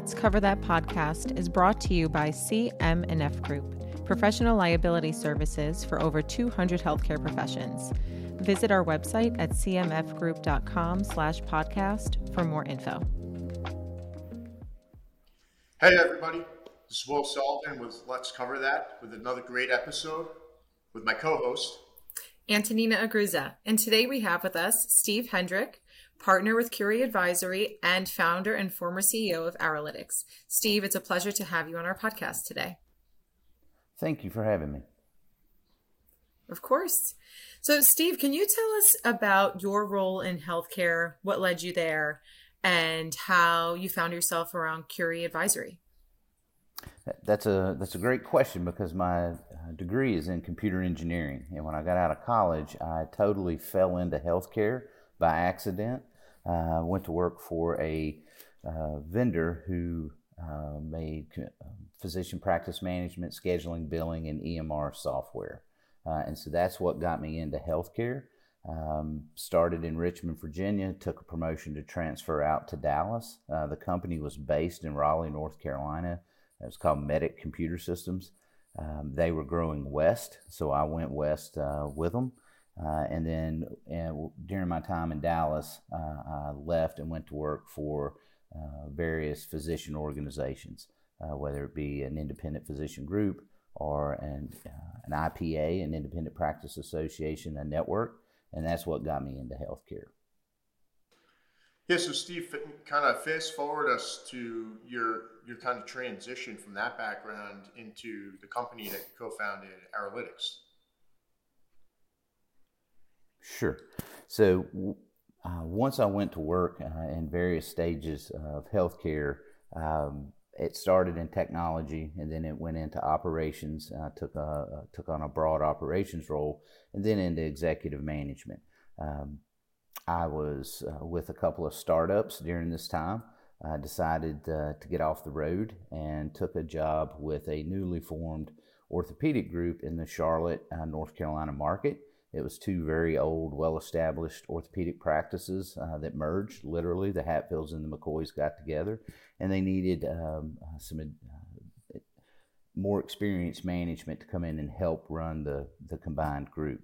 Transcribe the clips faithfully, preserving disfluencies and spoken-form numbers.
Let's Cover That podcast is brought to you by C M and F Group, professional liability services for over two hundred healthcare professions. Visit our website at c m f group dot com slash podcast for more info. Hey, everybody. This is Will Sullivan with Let's Cover That with another great episode with my co-host, Antonina Agruza. And today we have with us Steve Hendrick, partner with Curi Advisory and founder and former C E O of Arrowlytics. Steve, it's a pleasure to have you on our podcast today. Thank you for having me. Of course. So, Steve, can you tell us about your role in healthcare, what led you there, and how you found yourself around Curi Advisory? That's a that's a great question, because my degree is in computer engineering, and when I got out of college, I totally fell into healthcare by accident. I uh, went to work for a uh, vendor who uh, made physician practice management, scheduling, billing, and E M R software. Uh, and so that's what got me into healthcare. Um, started in Richmond, Virginia, took a promotion to transfer out to Dallas. Uh, the company was based in Raleigh, North Carolina. It was called Medic Computer Systems. Um, they were growing west, so I went west uh, with them. Uh, and then and during my time in Dallas, uh, I left and went to work for uh, various physician organizations, uh, whether it be an independent physician group or an, uh, an I P A, an Independent Practice Association, a network. And that's what got me into healthcare. Yeah, so Steve, kind of fast forward us to your your kind of transition from that background into the company that you co-founded, Arrowlytics. Sure. So uh, once I went to work uh, in various stages of healthcare, um, it started in technology, and then it went into operations. I uh, took a, uh, took on a broad operations role, and then into executive management. Um, I was uh, with a couple of startups during this time. I decided uh, to get off the road and took a job with a newly formed orthopedic group in the Charlotte, uh, North Carolina market. It was two very old, well-established orthopedic practices uh, that merged. Literally, the Hatfields and the McCoys got together, and they needed um, some uh, more experienced management to come in and help run the, the combined group.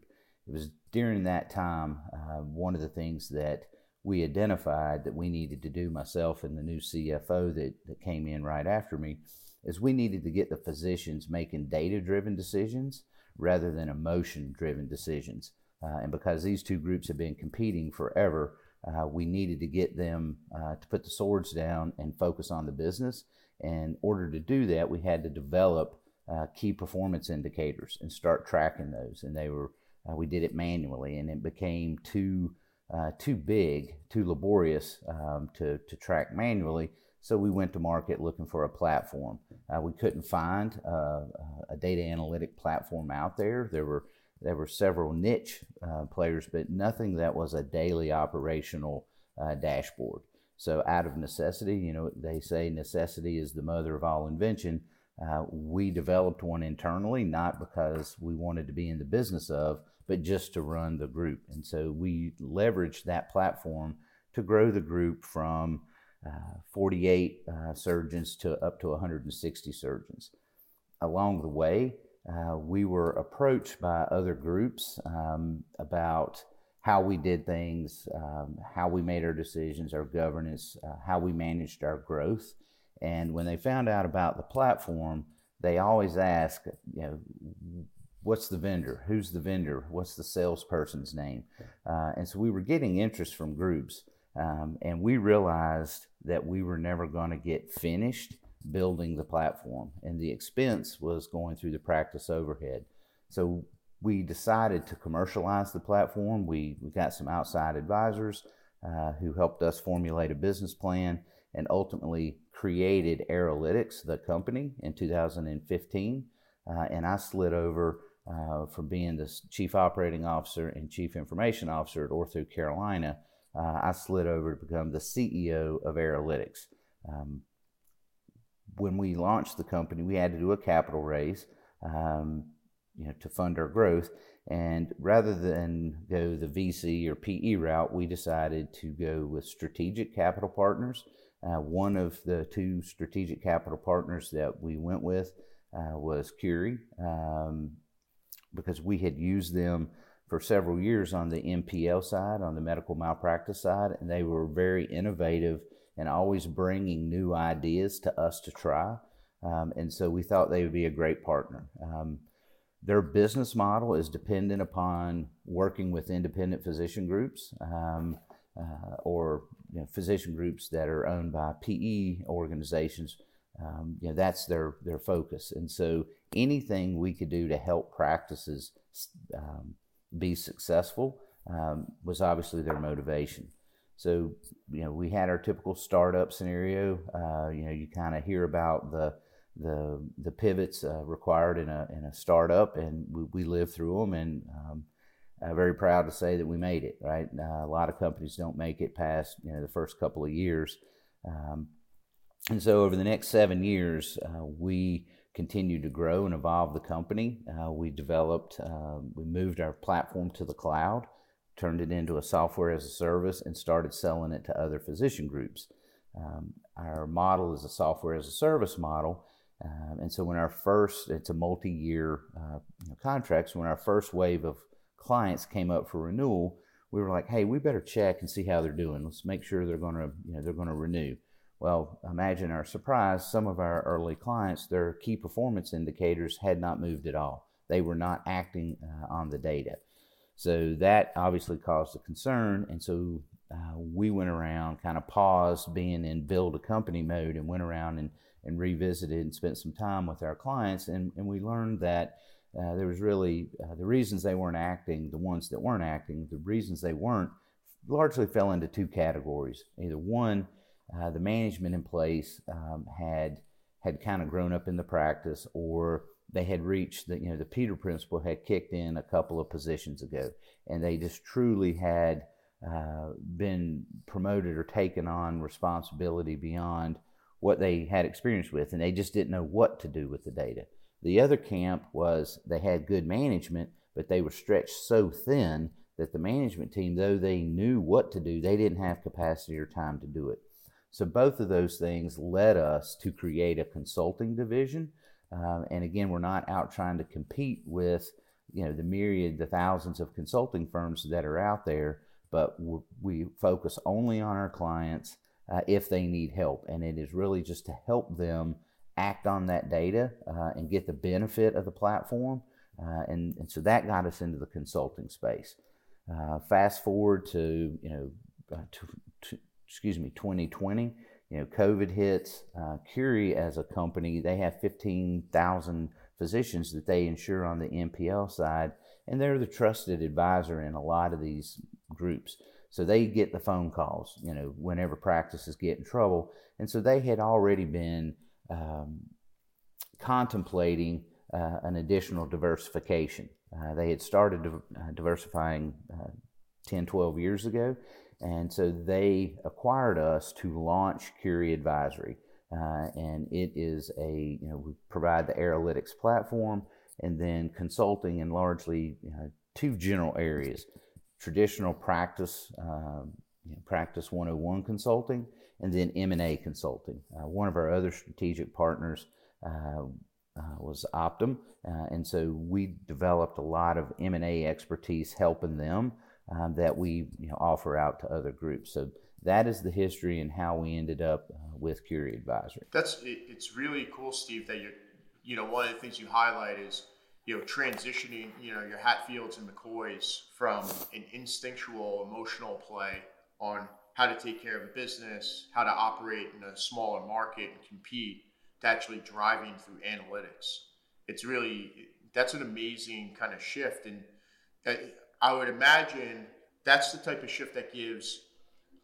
It was during that time, uh, one of the things that we identified that we needed to do, myself and the new C F O that, that came in right after me, is we needed to get the physicians making data-driven decisions rather than emotion-driven decisions. Uh, and because these two groups have been competing forever, uh, we needed to get them uh, to put the swords down and focus on the business. And in order to do that, we had to develop uh, key performance indicators and start tracking those. And they were uh, we did it manually, and it became too uh, too big, too laborious um, to, to track manually. So we went to market looking for a platform. Uh, we couldn't find uh, a data analytic platform out there. There were there were several niche uh, players, but nothing that was a daily operational uh, dashboard. So out of necessity, you know, they say necessity is the mother of all invention. Uh, we developed one internally, not because we wanted to be in the business of, but just to run the group. And so we leveraged that platform to grow the group from Uh, forty-eight uh, surgeons to up to one hundred sixty surgeons. Along the way, uh, we were approached by other groups um, about how we did things, um, how we made our decisions, our governance, uh, how we managed our growth. And when they found out about the platform, they always ask, you know, what's the vendor? Who's the vendor? What's the salesperson's name? Uh, and so we were getting interest from groups. Um, and we realized that we were never going to get finished building the platform, and the expense was going through the practice overhead. So we decided to commercialize the platform. We, we got some outside advisors uh, who helped us formulate a business plan, and ultimately created Arrowlytics, the company, in two thousand fifteen. Uh, and I slid over uh, from being the chief operating officer and chief information officer at Ortho Carolina. Uh, I slid over to become the C E O of Arrowlytics. Um, when we launched the company, we had to do a capital raise um, you know, to fund our growth. And rather than go the V C or P E route, we decided to go with strategic capital partners Uh, one of the two strategic capital partners that we went with uh, was Curi, um, because we had used them for several years on the M P L side, on the medical malpractice side, and they were very innovative and always bringing new ideas to us to try. Um, and so we thought they would be a great partner. Um, their business model is dependent upon working with independent physician groups um, uh, or you know, physician groups that are owned by P E organizations. Um, you know, that's their, their focus. And so anything we could do to help practices um, be successful um, was obviously their motivation. So, you know, we had our typical startup scenario. Uh, you know, you kind of hear about the the the pivots uh, required in a in a startup, and we, we lived through them. And um, I'm very proud to say that we made it. Right, uh, a lot of companies don't make it past you know the first couple of years. Um, and so, over the next seven years, uh, we continued to grow and evolve the company. Uh, we developed, uh, we moved our platform to the cloud, turned it into a software as a service, and started selling it to other physician groups. Um, our model is a software as a service model. Um, and so when our first, it's a multi-year uh, you know, contracts, when our first wave of clients came up for renewal, we were like, hey, we better check and see how they're doing. Let's make sure they're going to, you know, they're going to renew. Well, imagine our surprise, some of our early clients, their key performance indicators had not moved at all. They were not acting uh, on the data. So that obviously caused a concern, and so uh, we went around, kind of paused being in build a company mode, and went around and, and revisited and spent some time with our clients, and, and we learned that uh, there was really, uh, the reasons they weren't acting, the ones that weren't acting, the reasons they weren't, largely fell into two categories. Either one, uh, the management in place um, had had kind of grown up in the practice, or they had reached the, you know, the Peter principle had kicked in a couple of positions ago, and they just truly had uh, been promoted or taken on responsibility beyond what they had experience with, and they just didn't know what to do with the data. The other camp was they had good management, but they were stretched so thin that the management team, though they knew what to do, they didn't have capacity or time to do it. So both of those things led us to create a consulting division. Um, and again, we're not out trying to compete with, you know, the myriad, the thousands of consulting firms that are out there, but we focus only on our clients uh, if they need help. And it is really just to help them act on that data uh, and get the benefit of the platform. Uh, and, and so that got us into the consulting space. Uh, fast forward to, you know, uh, to, to, excuse me, twenty twenty. You know, COVID hits. uh, Curi as a company, they have fifteen thousand physicians that they insure on the M P L side, and they're the trusted advisor in a lot of these groups. So they get the phone calls, you know, whenever practices get in trouble. And so they had already been um, contemplating uh, an additional diversification. Uh, they had started div- uh, diversifying uh, ten, twelve years ago. And so they acquired us to launch Curi Advisory, uh, and it is a, you know, we provide the Arrowlytics platform and then consulting in largely you know, two general areas: traditional practice, um, you know, practice one oh one consulting, and then M and A consulting. Uh, one of our other strategic partners uh, uh, was Optum, uh, and so we developed a lot of M and A expertise helping them. Um, that we you know, offer out to other groups. So that is the history and how we ended up uh, with Curi Advisory. That's it, it's really cool, Steve, that you you know one of the things you highlight is you know transitioning you know your Hatfields and McCoys from an instinctual, emotional play on how to take care of a business, how to operate in a smaller market and compete, to actually driving through analytics. It's really that's an amazing kind of shift, and uh, I would imagine that's the type of shift that gives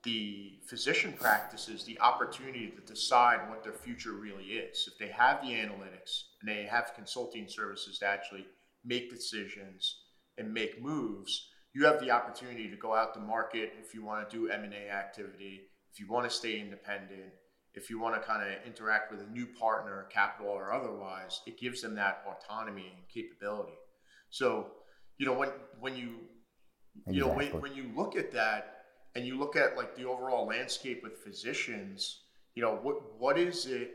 the physician practices the opportunity to decide what their future really is. If they have the analytics and they have consulting services to actually make decisions and make moves, you have the opportunity to go out to market if you want to do M and A activity, if you want to stay independent, if you want to kind of interact with a new partner, capital or otherwise. It gives them that autonomy and capability. So, you know, when when you you exactly. know when, when you look at that and you look at like the overall landscape with physicians, you know, what what is it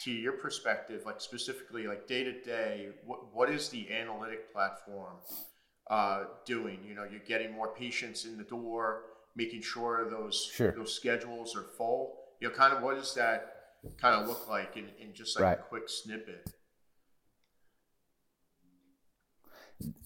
to your perspective, like specifically like day to day, what what is the analytic platform uh, doing? You know, you're getting more patients in the door, making sure those sure. those schedules are full. You know, kind of what does that kind of look like in, in just like right. a quick snippet?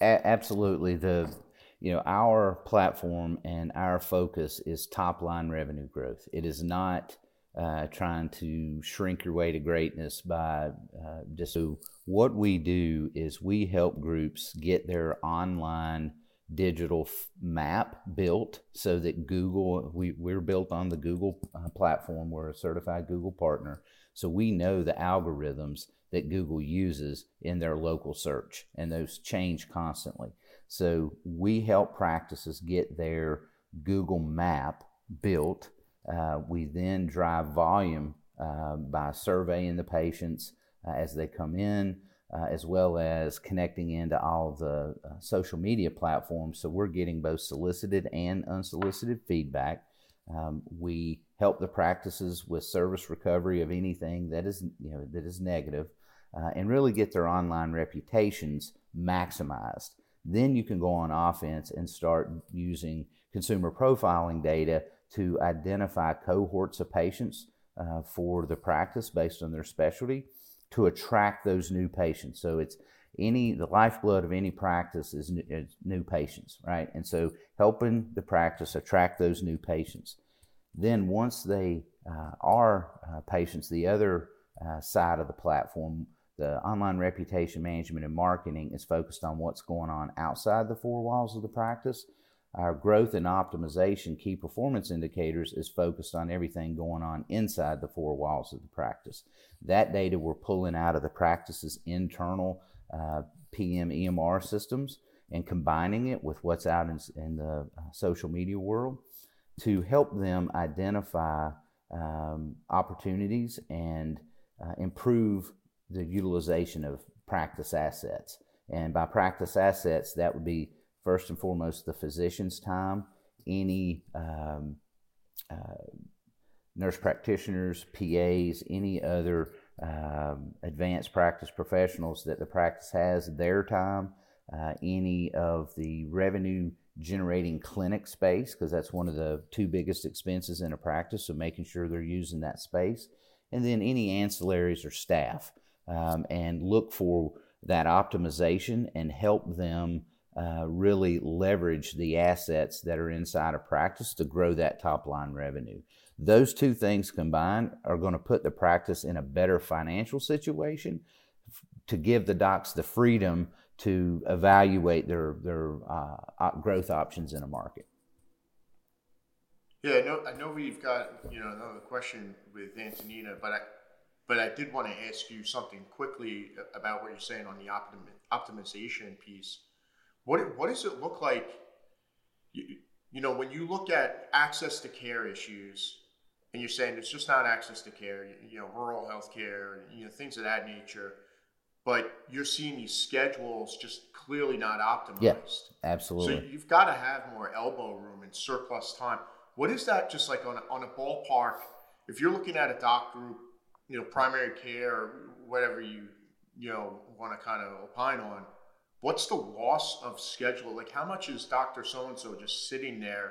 A- absolutely. The you know, our platform and our focus is top line revenue growth. It is not uh, trying to shrink your way to greatness by uh, just so what we do is we help groups get their online digital f- map built so that Google, we, we're built on the Google uh, platform. We're a certified Google partner. So we know the algorithms that Google uses in their local search, and those change constantly. So we help practices get their Google map built. Uh, we then drive volume uh, by surveying the patients uh, as they come in, uh, as well as connecting into all the uh, social media platforms. So we're getting both solicited and unsolicited feedback. Um, we help the practices with service recovery of anything that is, you know, that is negative, uh, and really get their online reputations maximized. Then you can go on offense and start using consumer profiling data to identify cohorts of patients uh, for the practice based on their specialty to attract those new patients. So it's any, the lifeblood of any practice is new, is new patients, right? And so helping the practice attract those new patients. Then once they uh, are uh, patients, the other uh, side of the platform, the online reputation management and marketing is focused on what's going on outside the four walls of the practice. Our growth and optimization key performance indicators is focused on everything going on inside the four walls of the practice. That data we're pulling out of the practice's internal uh, P M E M R systems and combining it with what's out in, in the social media world to help them identify um, opportunities and uh, improve the utilization of practice assets. And by practice assets, that would be first and foremost, the physician's time, any um, uh, nurse practitioners, P As, any other um, advanced practice professionals that the practice has, their time, uh, any of the revenue generating clinic space, because that's one of the two biggest expenses in a practice, so making sure they're using that space, and then any ancillaries or staff, um, and look for that optimization and help them Uh, really leverage the assets that are inside of practice to grow that top line revenue. Those two things combined are going to put the practice in a better financial situation f- to give the docs the freedom to evaluate their their uh, op- growth options in a market. Yeah, I know. I know we've got you know another question with Antonina, but I but I did want to ask you something quickly about what you're saying on the optim- optimization piece. What what does it look like, you, you know, when you look at access to care issues and you're saying it's just not access to care, you, you know, rural healthcare, you know, things of that nature, but you're seeing these schedules just clearly not optimized. Yeah, absolutely. So you've got to have more elbow room and surplus time. What is that just like on a, on a ballpark? If you're looking at a doc group, you know, primary care or whatever you, you know, want to kind of opine on, what's the loss of schedule? Like how much is Doctor So-and-so just sitting there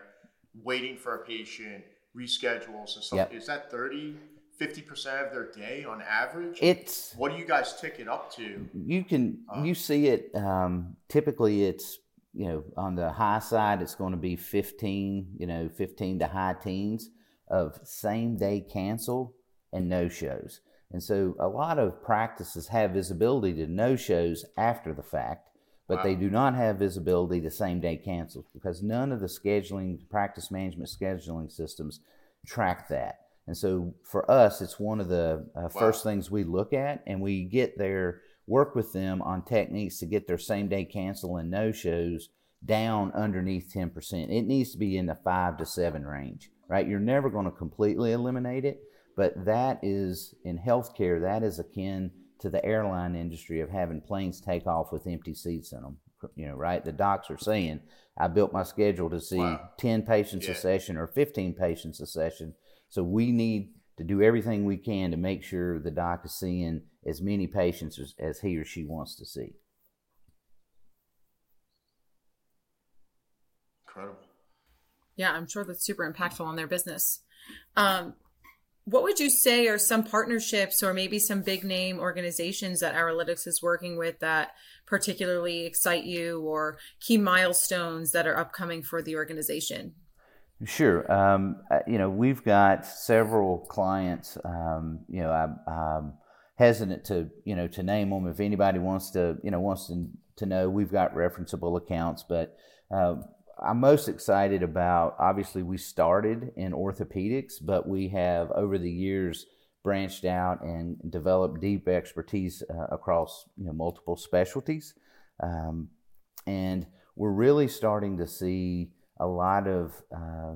waiting for a patient, reschedules and stuff? Yep. Is that thirty, fifty percent of their day on average? It's, what do you guys tick it up to? You can, uh, you see it, um, typically it's, you know, on the high side, it's going to be fifteen, you know, fifteen to high teens of same day cancel and no shows. And so a lot of practices have visibility to no shows after the fact. But wow. They do not have visibility to same-day cancels because none of the scheduling, practice management scheduling systems track that. And so for us, it's one of the uh, wow. first things we look at, and we get their work with them on techniques to get their same-day cancel and no-shows down underneath ten percent. It needs to be in the five to seven range, right? You're never going to completely eliminate it, but that is, in healthcare, that is akin to the airline industry of having planes take off with empty seats in them, you know, right? The docs are saying, I built my schedule to see wow. ten patients yeah. a session or fifteen patients a session. So we need to do everything we can to make sure the doc is seeing as many patients as, as he or she wants to see. Incredible. Yeah, I'm sure that's super impactful on their business. Um, what would you say are some partnerships or maybe some big name organizations that Arrowlytics is working with that particularly excite you, or key milestones that are upcoming for the organization? Sure. Um, you know, we've got several clients. Um, you know, I'm, I'm hesitant to, you know, to name them. If anybody wants to, you know, wants to, to know, we've got referenceable accounts, but uh, I'm most excited about, obviously we started in orthopedics, but we have over the years branched out and developed deep expertise uh, across, you know, multiple specialties. Um, and we're really starting to see a lot of uh,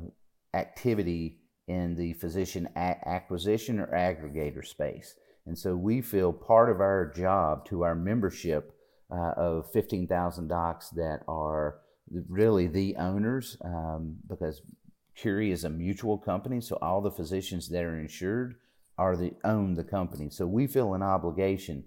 activity in the physician a- acquisition or aggregator space. And so we feel part of our job to our membership uh, of fifteen thousand docs that are really the owners, um, because Curi is a mutual company, so all the physicians that are insured are the own the company. So we feel an obligation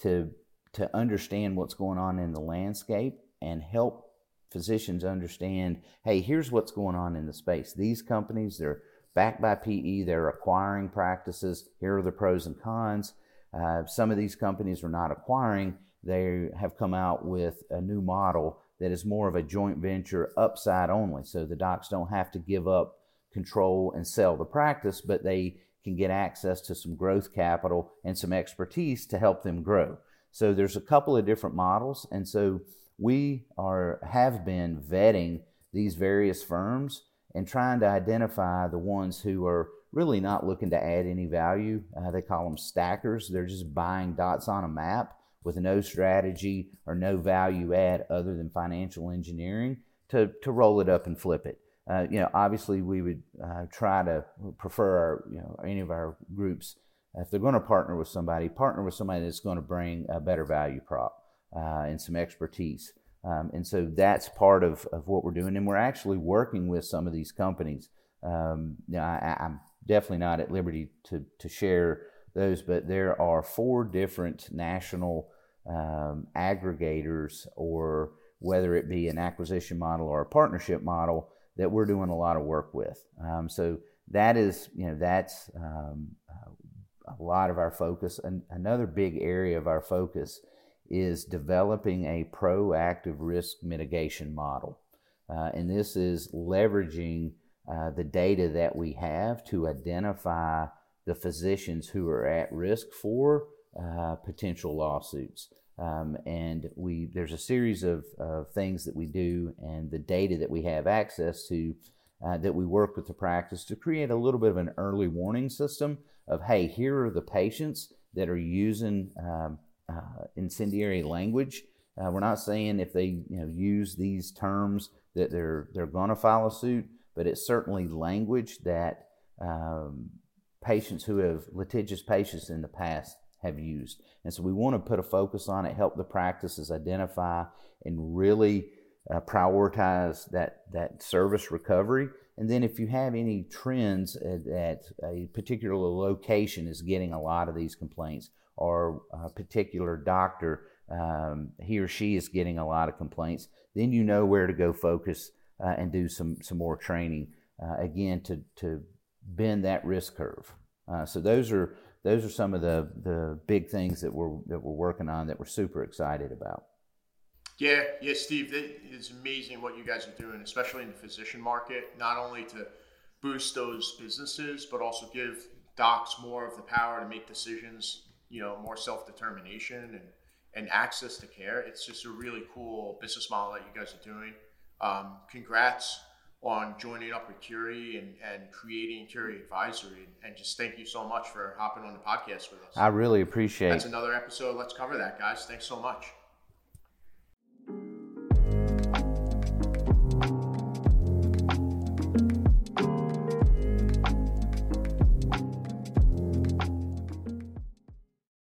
to to understand what's going on in the landscape and help physicians understand, hey, here's what's going on in the space. These companies, they're backed by P E, they're acquiring practices. Here are the pros and cons. Uh, some of these companies are not acquiring. They have come out with a new model that is more of a joint venture upside only. So the docs don't have to give up control and sell the practice, but they can get access to some growth capital and some expertise to help them grow. So there's a couple of different models. And so we are have been vetting these various firms and trying to identify the ones who are really not looking to add any value. Uh, they call them stackers. They're just buying dots on a map with no strategy or no value add other than financial engineering to, to roll it up and flip it. Uh, you know, obviously we would uh, try to prefer our, you know, any of our groups, if they're going to partner with somebody, partner with somebody that's going to bring a better value prop uh, and some expertise. Um, and so that's part of, of what we're doing. And we're actually working with some of these companies. Um, you know, I, I'm definitely not at liberty to, to share those, but there are four different national um, aggregators, or whether it be an acquisition model or a partnership model, that we're doing a lot of work with. Um, so that is, you know, that's um, a lot of our focus. And another big area of our focus is developing a proactive risk mitigation model. Uh, and this is leveraging uh, the data that we have to identify the physicians who are at risk for uh, potential lawsuits. Um, and we there's a series of, of things that we do, and the data that we have access to uh, that we work with the practice to create a little bit of an early warning system of, hey, here are the patients that are using um, uh, incendiary language. Uh, we're not saying if they you know, use these terms that they're, they're gonna file a suit, but it's certainly language that um, patients who have litigious patients in the past have used. And so we want to put a focus on it, help the practices identify and really uh, prioritize that, that service recovery. And then if you have any trends that a particular location is getting a lot of these complaints, or a particular doctor, um, he or she is getting a lot of complaints, then you know where to go focus uh, and do some, some more training, uh, again, to, to bend that risk curve. Uh, so those are those are some of the, the big things that we're that we're working on that we're super excited about. Yeah, yeah, Steve, it's amazing what you guys are doing, especially in the physician market. Not only to boost those businesses, but also give docs more of the power to make decisions. You know, more self-determination and and access to care. It's just a really cool business model that you guys are doing. Um, congrats on joining up with Curi and, and creating Curi Advisory. And just thank you so much for hopping on the podcast with us. I really appreciate it. That's another episode. Let's cover that, guys. Thanks so much.